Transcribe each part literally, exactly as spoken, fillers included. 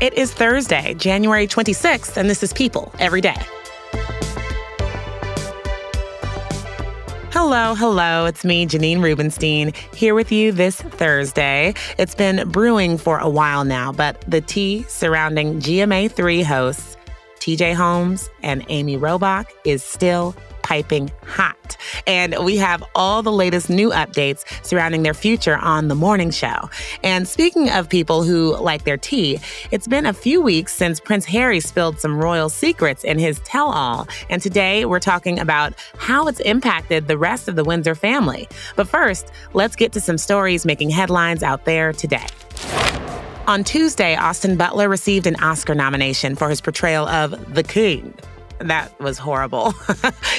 It is Thursday, January twenty-sixth, and this is People Every Day. Hello, hello. It's me, Janine Rubenstein, here with you this Thursday. It's been brewing for a while now, but the tea surrounding G M A three hosts T J Holmes and Amy Robach is still piping hot. And we have all the latest new updates surrounding their future on the morning show. And speaking of people who like their tea, it's been a few weeks since Prince Harry spilled some royal secrets in his tell-all. And today we're talking about how it's impacted the rest of the Windsor family. But first, let's get to some stories making headlines out there today. On Tuesday, Austin Butler received an Oscar nomination for his portrayal of the King. That was horrible.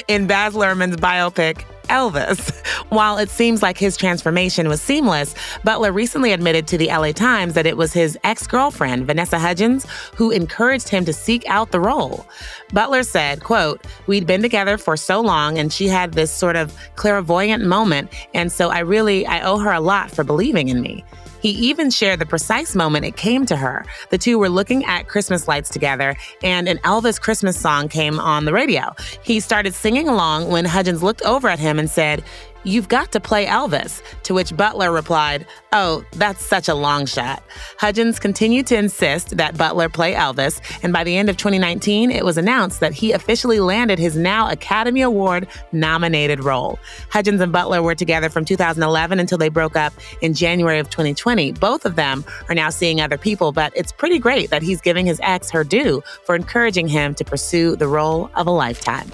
In Baz Luhrmann's biopic, Elvis. While it seems like his transformation was seamless, Butler recently admitted to the L A Times that it was his ex-girlfriend, Vanessa Hudgens, who encouraged him to seek out the role. Butler said, quote, "We'd been together for so long and she had this sort of clairvoyant moment. And so I really, I owe her a lot for believing in me." He even shared the precise moment it came to her. The two were looking at Christmas lights together, and an Elvis Christmas song came on the radio. He started singing along when Hudgens looked over at him and said, "You've got to play Elvis," to which Butler replied, "Oh, that's such a long shot." Hudgens continued to insist that Butler play Elvis, and by the end of twenty nineteen, it was announced that he officially landed his now Academy Award-nominated role. Hudgens and Butler were together from two thousand eleven until they broke up in January of twenty twenty. Both of them are now seeing other people, but it's pretty great that he's giving his ex her due for encouraging him to pursue the role of a lifetime.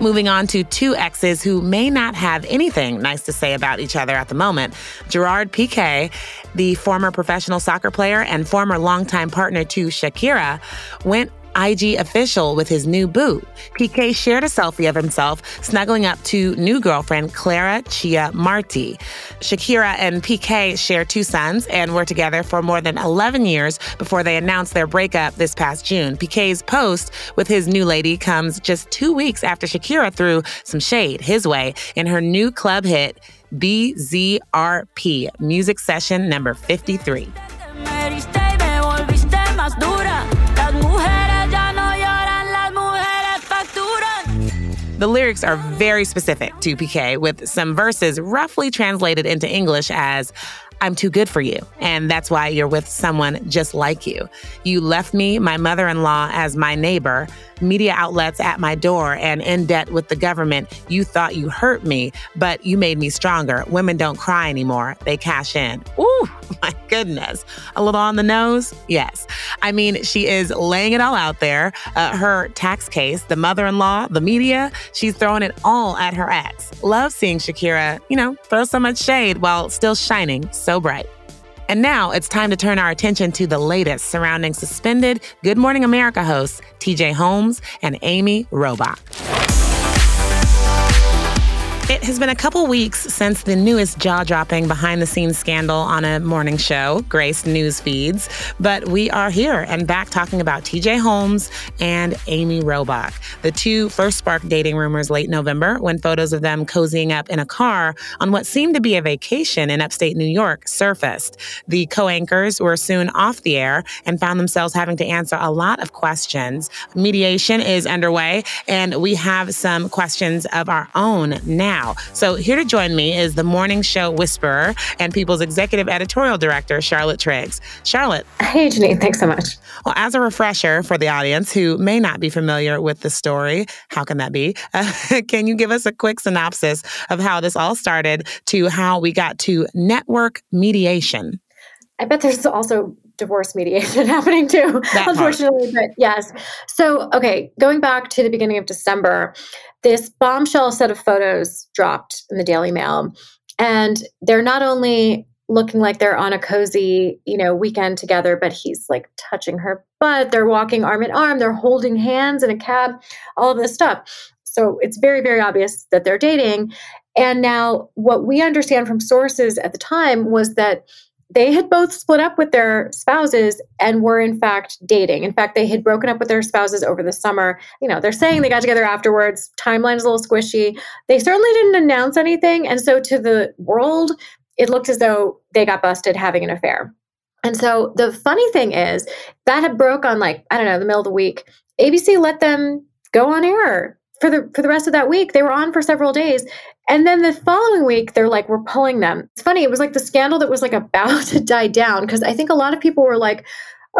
Moving on to two exes who may not have anything nice to say about each other at the moment. Gerard Piqué, the former professional soccer player and former longtime partner to Shakira, went I G official with his new boo. Piqué shared a selfie of himself snuggling up to new girlfriend Clara Chia Marti. Shakira and Piqué share two sons and were together for more than eleven years before they announced their breakup this past June. Piqué's post with his new lady comes just two weeks after Shakira threw some shade his way in her new club hit B Z R P, music session number fifty-three. The lyrics are very specific to Piqué, with some verses roughly translated into English as, "I'm too good for you, and that's why you're with someone just like you. You left me, my mother-in-law, as my neighbor, media outlets at my door, and in debt with the government. You thought you hurt me, but you made me stronger. Women don't cry anymore. They cash in." Ooh, my goodness. A little on the nose? Yes. I mean, she is laying it all out there. Uh, her tax case, the mother-in-law, the media, she's throwing it all at her ex. Love seeing Shakira, you know, throw so much shade while still shining so bright. And now it's time to turn our attention to the latest surrounding suspended Good Morning America hosts T J Holmes and Amy Robach. It has been a couple weeks since the newest jaw-dropping behind-the-scenes scandal on a morning show graced news feeds, but we are here and back talking about T J Holmes and Amy Robach. The two first sparked dating rumors late November when photos of them cozying up in a car on what seemed to be a vacation in upstate New York surfaced. The co-anchors were soon off the air and found themselves having to answer a lot of questions. Mediation is underway, and we have some questions of our own now. So here to join me is the morning show whisperer and People's executive editorial director, Charlotte Triggs. Charlotte. Hey, Janine. Thanks so much. Well, as a refresher for the audience who may not be familiar with the story, how can that be? Uh, can you give us a quick synopsis of how this all started to how we got to network mediation? I bet there's also divorce mediation happening too, that unfortunately, part. But yes. So, okay, going back to the beginning of December, this bombshell set of photos dropped in the Daily Mail. And they're not only looking like they're on a cozy, you know, weekend together, but he's like touching her butt. They're walking arm in arm. They're holding hands in a cab, all of this stuff. So it's very, very obvious that they're dating. And now what we understand from sources at the time was that they had both split up with their spouses and were in fact dating. In fact, they had broken up with their spouses over the summer. You know, they're saying they got together afterwards. Timeline is a little squishy. They certainly didn't announce anything. And so to the world, it looked as though they got busted having an affair. And so the funny thing is that had broke on like, I don't know, the middle of the week. A B C let them go on air for the, for the rest of that week. They were on for several days. And then the following week, they're like, we're pulling them. It's funny. It was like the scandal that was like about to die down. Cause I think a lot of people were like,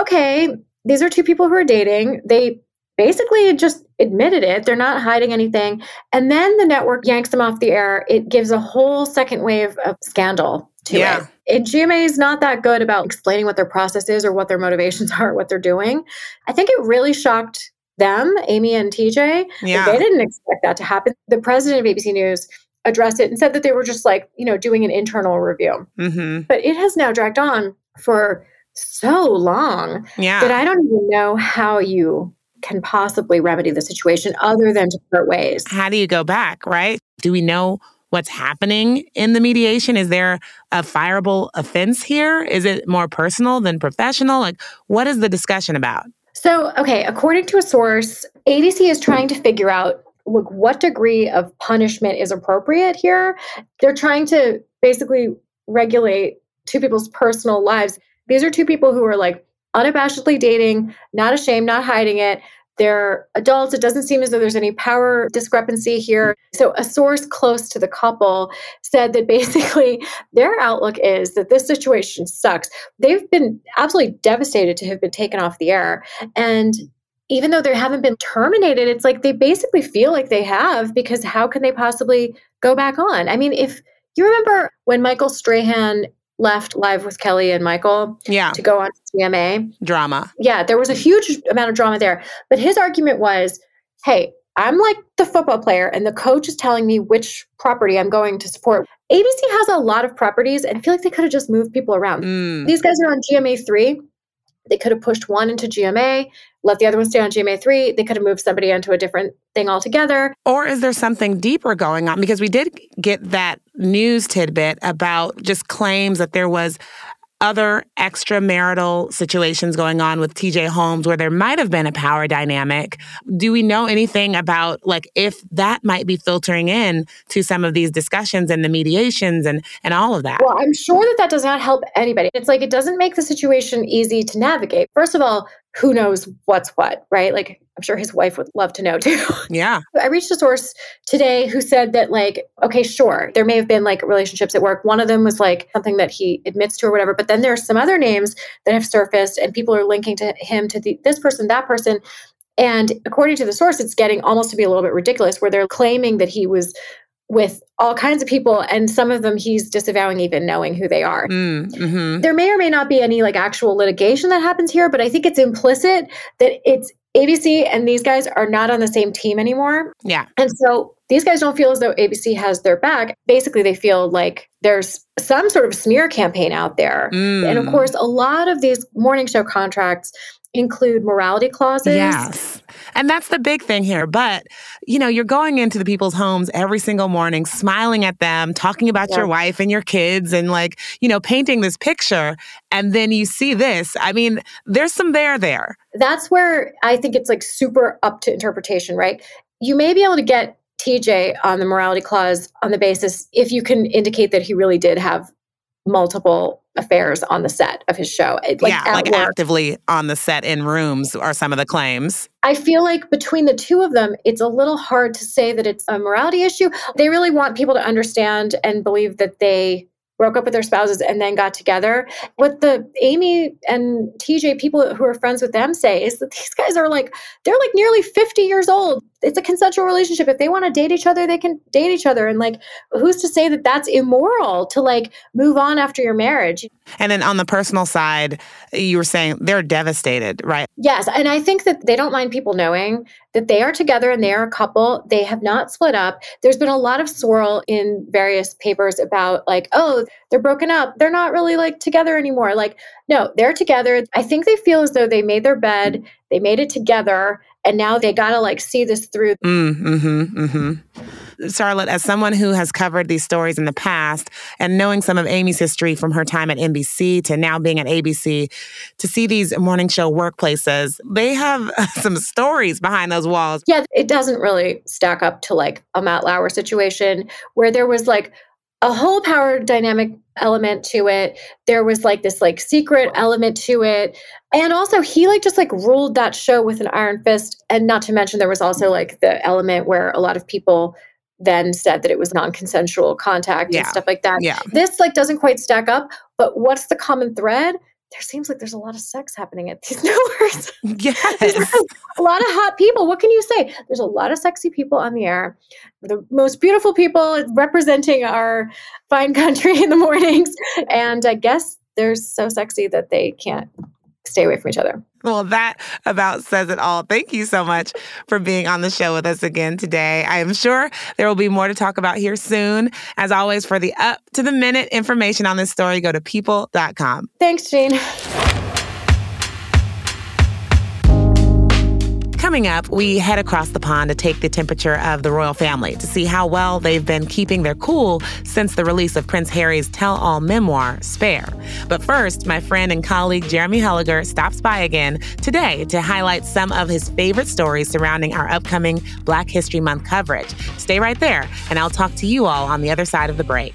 okay, these are two people who are dating. They basically just admitted it. They're not hiding anything. And then the network yanks them off the air. It gives a whole second wave of scandal to yeah. it. And G M A is not that good about explaining what their process is or what their motivations are, what they're doing. I think it really shocked them, Amy and T J. Yeah. They didn't expect that to happen. The president of A B C News addressed it and said that they were just like, you know, doing an internal review. Mm-hmm. But it has now dragged on for so long yeah. that I don't even know how you can possibly remedy the situation other than to part ways. How do you go back, right? Do we know what's happening in the mediation? Is there a fireable offense here? Is it more personal than professional? Like, what is the discussion about? So, okay, according to a source, A B C is trying to figure out, look, what degree of punishment is appropriate here? They're trying to basically regulate two people's personal lives. These are two people who are like unabashedly dating, not ashamed, not hiding it. They're adults. It doesn't seem as though there's any power discrepancy here. So a source close to the couple said that basically their outlook is that this situation sucks. They've been absolutely devastated to have been taken off the air. And even though they haven't been terminated, it's like they basically feel like they have, because how can they possibly go back on? I mean, if you remember when Michael Strahan left Live with Kelly and Michael yeah. to go on to G M A. Drama. Yeah, there was a huge amount of drama there. But his argument was, hey, I'm like the football player and the coach is telling me which property I'm going to support. A B C has a lot of properties and I feel like they could have just moved people around. Mm. These guys are on G M A three. They could have pushed one into G M A, let the other one stay on G M A three. They could have moved somebody into a different thing altogether. Or is there something deeper going on? Because we did get that news tidbit about just claims that there was other extramarital situations going on with T J Holmes where there might have been a power dynamic. Do we know anything about like if that might be filtering in to some of these discussions and the mediations and, and all of that? Well, I'm sure that that does not help anybody. It's like it doesn't make the situation easy to navigate. First of all, who knows what's what, right? Like I'm sure his wife would love to know too. Yeah. I reached a source today who said that like, okay, sure, there may have been like relationships at work. One of them was like something that he admits to or whatever, but then there are some other names that have surfaced and people are linking to him, to the, this person, that person. And according to the source, it's getting almost to be a little bit ridiculous where they're claiming that he was with all kinds of people, and some of them he's disavowing even knowing who they are. Mm, mm-hmm. There may or may not be any like actual litigation that happens here, but I think it's implicit that it's A B C and these guys are not on the same team anymore. Yeah. And so these guys don't feel as though A B C has their back. Basically, they feel like there's some sort of smear campaign out there. Mm. And of course, a lot of these morning show contracts include morality clauses. Yes. And that's the big thing here. But, you know, you're going into the people's homes every single morning, smiling at them, talking about yeah. your wife and your kids and like, you know, painting this picture. And then you see this. I mean, there's some there there. That's where I think it's like super up to interpretation, right? You may be able to get T J on the morality clause on the basis if you can indicate that he really did have multiple affairs on the set of his show. Like yeah, like work. Actively on the set in rooms are some of the claims. I feel like between the two of them, it's a little hard to say that it's a morality issue. They really want people to understand and believe that they broke up with their spouses and then got together. What the Amy and T J people who are friends with them say is that these guys are like, they're like nearly fifty years old. It's a consensual relationship. If they want to date each other, they can date each other. And like, who's to say that that's immoral to like move on after your marriage? And then on the personal side, you were saying they're devastated, right? Yes. And I think that they don't mind people knowing that they are together and they are a couple. They have not split up. There's been a lot of swirl in various papers about like, oh, they're broken up. They're not really like together anymore. Like, no, they're together. I think they feel as though they made their bed, they made it together, and now they got to like see this through. Mm, mm-hmm, mm-hmm. Charlotte, as someone who has covered these stories in the past and knowing some of Amy's history from her time at N B C to now being at A B C, to see these morning show workplaces, they have some stories behind those walls. Yeah, it doesn't really stack up to like a Matt Lauer situation where there was like a whole power dynamic element to it. There was like this like secret element to it. And also he like just like ruled that show with an iron fist. And not to mention there was also like the element where a lot of people then said that it was non-consensual contact yeah. and stuff like that. Yeah. This like doesn't quite stack up, but what's the common thread? There seems like there's a lot of sex happening at these networks. Yes. A lot of hot people. What can you say? There's a lot of sexy people on the air. The most beautiful people representing our fine country in the mornings. And I guess they're so sexy that they can't stay away from each other. Well, that about says it all. Thank you so much for being on the show with us again today. I am sure there will be more to talk about here soon. As always, for the up-to-the-minute information on this story, go to people dot com. Thanks, Jean. Coming up, we head across the pond to take the temperature of the royal family to see how well they've been keeping their cool since the release of Prince Harry's tell-all memoir, Spare. But first, my friend and colleague Jeremy Helligar stops by again today to highlight some of his favorite stories surrounding our upcoming Black History Month coverage. Stay right there, and I'll talk to you all on the other side of the break.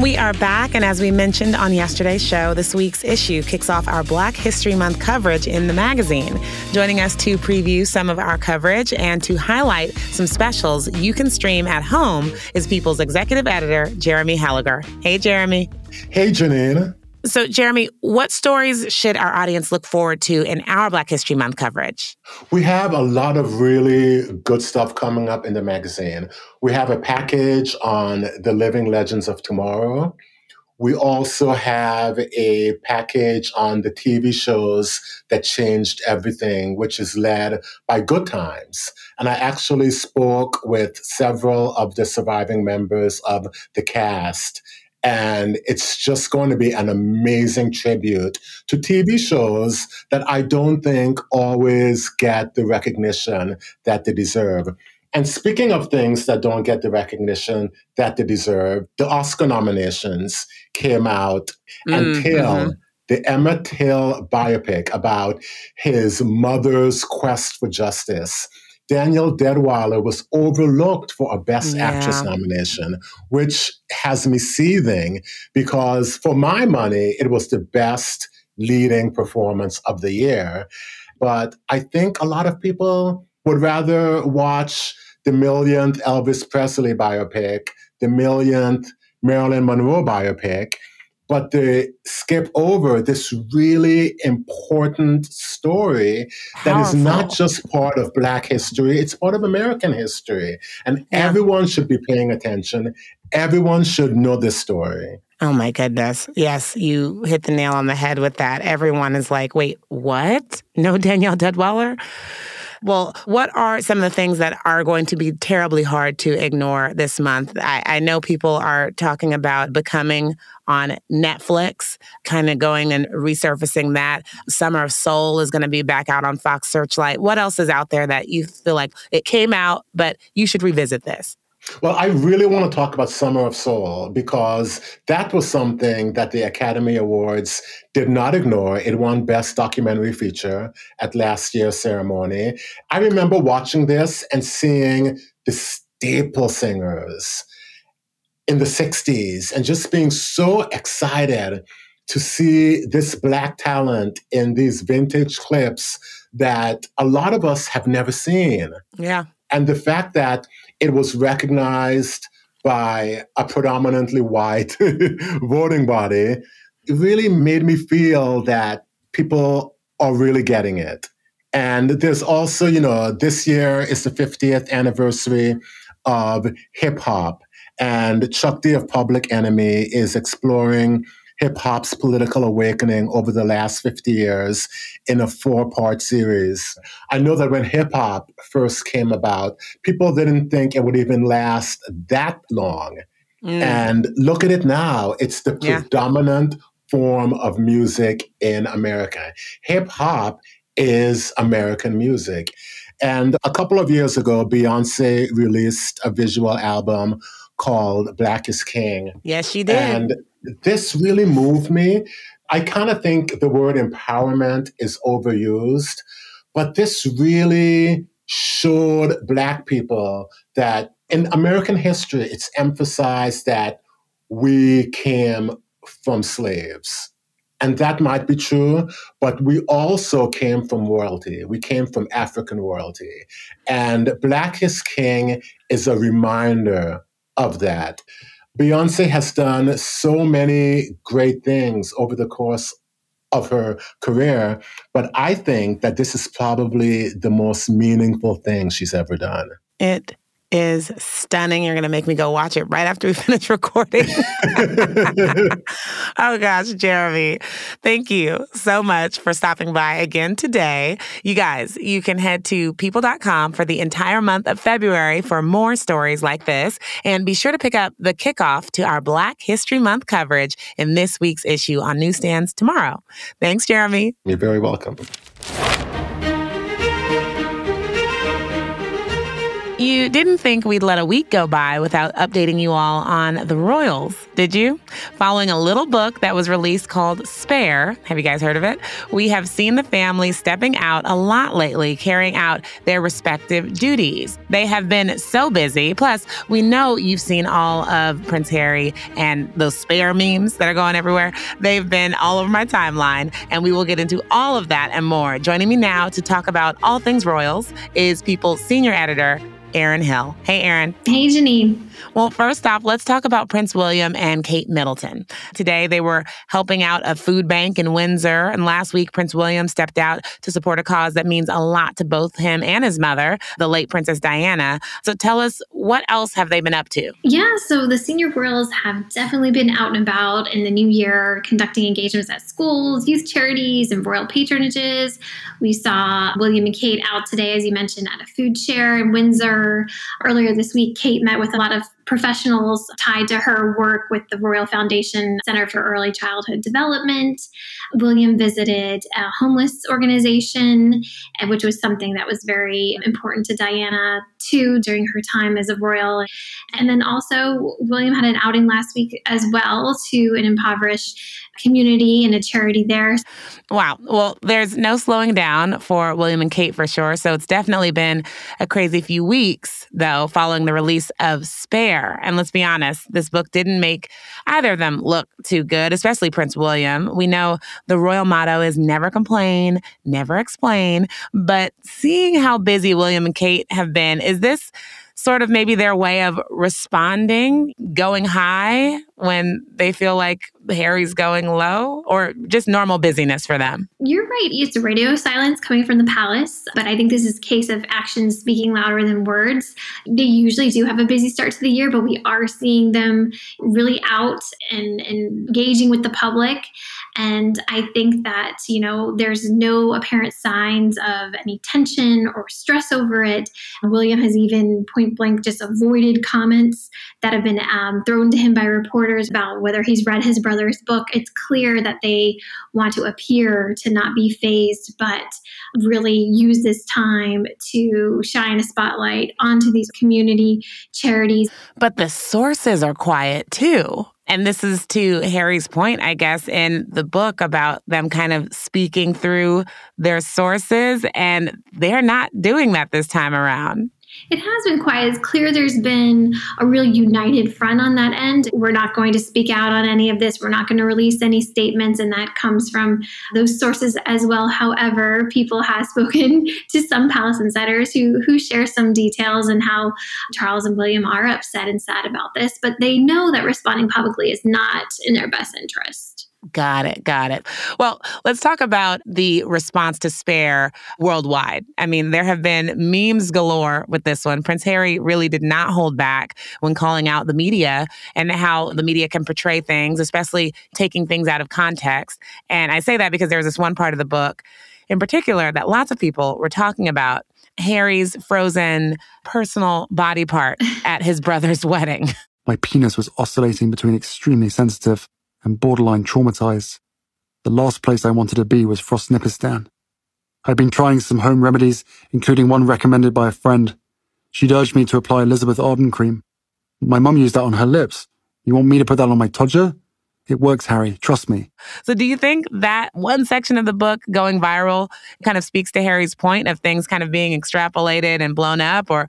We are back, and as we mentioned on yesterday's show, this week's issue kicks off our Black History Month coverage in the magazine. Joining us to preview some of our coverage and to highlight some specials you can stream at home is People's executive editor, Jeremy Helligar. Hey, Jeremy. Hey, Janine. So, Jeremy, what stories should our audience look forward to in our Black History Month coverage? We have a lot of really good stuff coming up in the magazine. We have a package on the living legends of tomorrow. We also have a package on the T V shows that changed everything, which is led by Good Times. And I actually spoke with several of the surviving members of the cast. And it's just going to be an amazing tribute to T V shows that I don't think always get the recognition that they deserve. And speaking of things that don't get the recognition that they deserve, the Oscar nominations came out mm, and Till, mm-hmm. the Emmett Till biopic about his mother's quest for justice. Danielle Deadwyler was overlooked for a Best yeah. Actress nomination, which has me seething because for my money, it was the best leading performance of the year. But I think a lot of people would rather watch the millionth Elvis Presley biopic, the millionth Marilyn Monroe biopic, but they skip over this really important story that Powerful. is not just part of Black history, it's part of American history. And yeah. everyone should be paying attention. Everyone should know this story. Oh, my goodness. Yes, you hit the nail on the head with that. Everyone is like, wait, what? No Danielle Deadwyler? Well, what are some of the things that are going to be terribly hard to ignore this month? I, I know people are talking about Becoming on Netflix, kind of going and resurfacing that. Summer of Soul is going to be back out on Fox Searchlight. What else is out there that you feel like it came out, but you should revisit this? Well, I really want to talk about Summer of Soul because that was something that the Academy Awards did not ignore. It won Best Documentary Feature at last year's ceremony. I remember watching this and seeing the Staple Singers in the sixties and just being so excited to see this Black talent in these vintage clips that a lot of us have never seen. Yeah. And the fact that it was recognized by a predominantly white voting body, it really made me feel that people are really getting it. And there's also, you know, this year is the fiftieth anniversary of hip hop. And Chuck D of Public Enemy is exploring hip hop's political awakening over the last fifty years in a four-part series. I know that when hip hop first came about, people didn't think it would even last that long. Mm. And look at it now. It's the yeah. predominant form of music in America. Hip hop is American music. And a couple of years ago, Beyonce released a visual album called Black is King. Yes, she did. And this really moved me. I kind of think the word empowerment is overused, but this really showed Black people that in American history, it's emphasized that we came from slaves. And that might be true, but we also came from royalty. We came from African royalty. And Black is King is a reminder of that. Beyonce has done so many great things over the course of her career, but I think that this is probably the most meaningful thing she's ever done. It is stunning. You're going to make me go watch it right after we finish recording. Oh gosh, Jeremy, thank you so much for stopping by again today. You guys, you can head to people dot com for the entire month of February for more stories like this. And be sure to pick up the kickoff to our Black History Month coverage in this week's issue on newsstands tomorrow. Thanks, Jeremy. You're very welcome. You didn't think we'd let a week go by without updating you all on the royals, did you? Following a little book that was released called Spare, have you guys heard of it? We have seen the family stepping out a lot lately, carrying out their respective duties. They have been so busy. Plus, we know you've seen all of Prince Harry and those Spare memes that are going everywhere. They've been all over my timeline, and we will get into all of that and more. Joining me now to talk about all things royals is People's senior editor, Aaron Hill. Hey, Aaron. Hey, Janine. Well, first off, let's talk about Prince William and Kate Middleton. Today, they were helping out a food bank in Windsor, and last week, Prince William stepped out to support a cause that means a lot to both him and his mother, the late Princess Diana. So tell us, what else have they been up to? Yeah, so the senior royals have definitely been out and about in the new year, conducting engagements at schools, youth charities, and royal patronages. We saw William and Kate out today, as you mentioned, at a food share in Windsor. Earlier this week, Kate met with a lot of professionals tied to her work with the Royal Foundation Center for Early Childhood Development. William visited a homeless organization, which was something that was very important to Diana, too, during her time as a royal. And then also, William had an outing last week as well to an impoverished community and a charity there. Wow. Well, there's no slowing down for William and Kate for sure. So it's definitely been a crazy few weeks, though, following the release of Spare. And let's be honest, this book didn't make either of them look too good, especially Prince William. We know the royal motto is never complain, never explain. But seeing how busy William and Kate have been, is this sort of maybe their way of responding, going high when they feel like Harry's going low, or just normal busyness for them. You're right. It's radio silence coming from the palace, but I think this is a case of actions speaking louder than words. They usually do have a busy start to the year, but we are seeing them really out and, and engaging with the public. And I think that, you know, there's no apparent signs of any tension or stress over it. William has even point blank just avoided comments that have been um, thrown to him by reporters about whether he's read his brother's book. It's clear that they want to appear to not be phased, but really use this time to shine a spotlight onto these community charities. But the sources are quiet too. And this is to Harry's point, I guess, in the book about them kind of speaking through their sources, and they're not doing that this time around. It has been quiet. It's clear there's been a real united front on that end. We're not going to speak out on any of this. We're not going to release any statements, and that comes from those sources as well. However, people have spoken to some palace insiders who, who share some details and how Charles and William are upset and sad about this, but they know that responding publicly is not in their best interest. Got it. Got it. Well, let's talk about the response to Spare worldwide. I mean, there have been memes galore with this one. Prince Harry really did not hold back when calling out the media and how the media can portray things, especially taking things out of context. And I say that because there was this one part of the book in particular that lots of people were talking about, Harry's frozen personal body part at his brother's wedding. My penis was oscillating between extremely sensitive and borderline traumatized. The last place I wanted to be was Frostnipistan. I'd been trying some home remedies, including one recommended by a friend. She'd urged me to apply Elizabeth Arden cream. My mum used that on her lips. You want me to put that on my todger? It works, Harry. Trust me. So do you think that one section of the book going viral kind of speaks to Harry's point of things kind of being extrapolated and blown up? Or,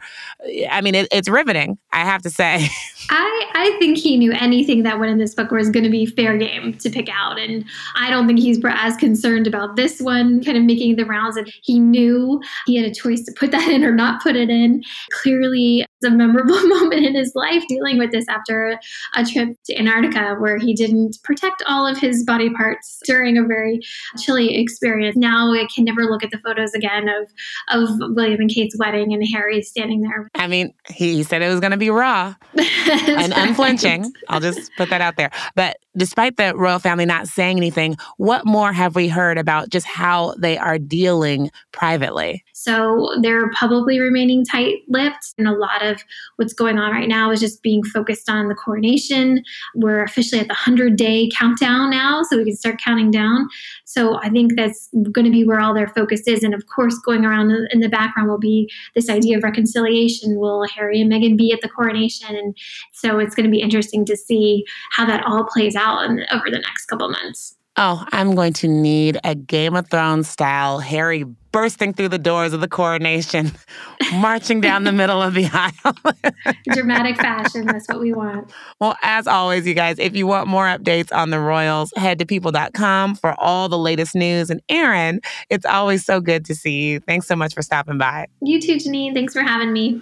I mean, it, it's riveting, I have to say. I, I think he knew anything that went in this book was going to be fair game to pick out. And I don't think he's as concerned about this one kind of making the rounds. And he knew he had a choice to put that in or not put it in. Clearly, it's a memorable moment in his life dealing with this after a trip to Antarctica where he didn't protect all of his body parts during a very chilly experience. Now I can never look at the photos again of, of William and Kate's wedding and Harry standing there. I mean, he said it was going to be raw and unflinching. Right. I'll just put that out there. But despite the royal family not saying anything, what more have we heard about just how they are dealing privately? So they're publicly remaining tight-lipped, and a lot of what's going on right now is just being focused on the coronation. We're officially at the hundred-day countdown now, so we can start counting down. So I think that's going to be where all their focus is. And of course, going around in the background will be this idea of reconciliation. Will Harry and Meghan be at the coronation? And so it's going to be interesting to see how that all plays out in, over the next couple months. Oh, I'm going to need a Game of Thrones style Harry bursting through the doors of the coronation, marching down the middle of the aisle. Dramatic fashion, that's what we want. Well, as always, you guys, if you want more updates on the royals, head to people dot com for all the latest news. And Aaron, it's always so good to see you. Thanks so much for stopping by. You too, Janine. Thanks for having me.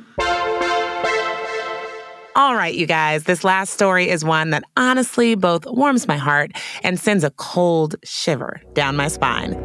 All right, you guys, this last story is one that honestly both warms my heart and sends a cold shiver down my spine.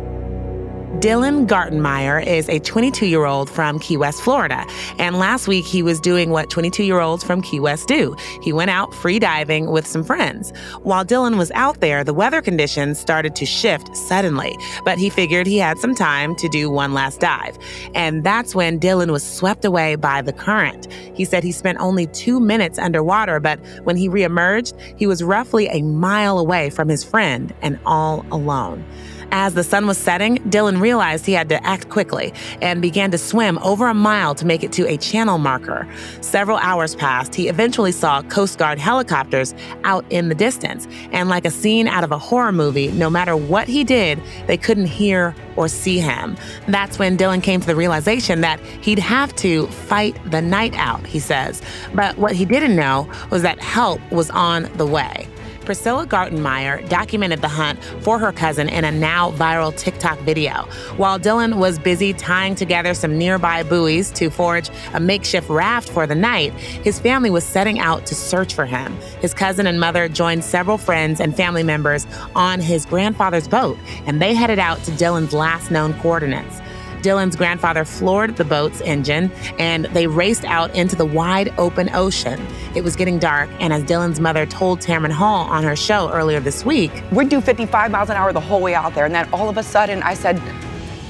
Dylan Gartenmeyer is a twenty-two-year-old from Key West, Florida, and last week he was doing what twenty-two-year-olds from Key West do. He went out free diving with some friends. While Dylan was out there, the weather conditions started to shift suddenly, but he figured he had some time to do one last dive. And that's when Dylan was swept away by the current. He said he spent only two minutes underwater, but when he reemerged, he was roughly a mile away from his friend and all alone. As the sun was setting, Dylan realized he had to act quickly and began to swim over a mile to make it to a channel marker. Several hours passed. He eventually saw Coast Guard helicopters out in the distance. And like a scene out of a horror movie, no matter what he did, they couldn't hear or see him. That's when Dylan came to the realization that he'd have to fight the night out, he says. But what he didn't know was that help was on the way. Priscilla Gartenmeyer documented the hunt for her cousin in a now viral TikTok video, while Dylan was busy tying together some nearby buoys to forge a makeshift raft for the night. His family was setting out to search for him. His cousin and mother joined several friends and family members on his grandfather's boat, and they headed out to Dylan's last known coordinates. Dylan's grandfather floored the boat's engine, and they raced out into the wide open ocean. It was getting dark, and as Dylan's mother told Tamron Hall on her show earlier this week, we're due fifty-five miles an hour the whole way out there. And then all of a sudden I said,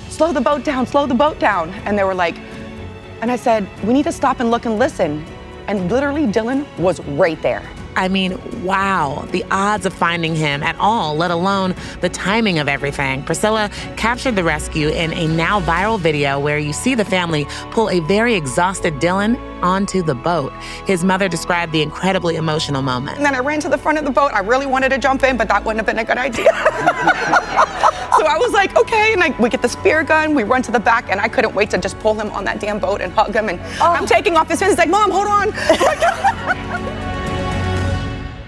slow the boat down, slow the boat down. And they were like, and I said, we need to stop and look and listen. And literally Dylan was right there. I mean, wow, the odds of finding him at all, let alone the timing of everything. Priscilla captured the rescue in a now viral video where you see the family pull a very exhausted Dylan onto the boat. His mother described the incredibly emotional moment. And then I ran to the front of the boat. I really wanted to jump in, but that wouldn't have been a good idea. So I was like, okay, and I, we get the spear gun, we run to the back, and I couldn't wait to just pull him on that damn boat and hug him. And oh. I'm taking off his fins. He's like, Mom, hold on.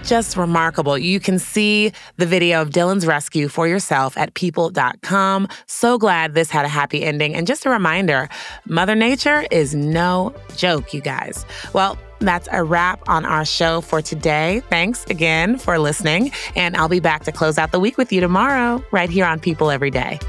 Just remarkable. You can see the video of Dylan's rescue for yourself at people dot com. So glad this had a happy ending. And just a reminder, Mother Nature is no joke, you guys. Well, that's a wrap on our show for today. Thanks again for listening. And I'll be back to close out the week with you tomorrow, right here on People Every Day.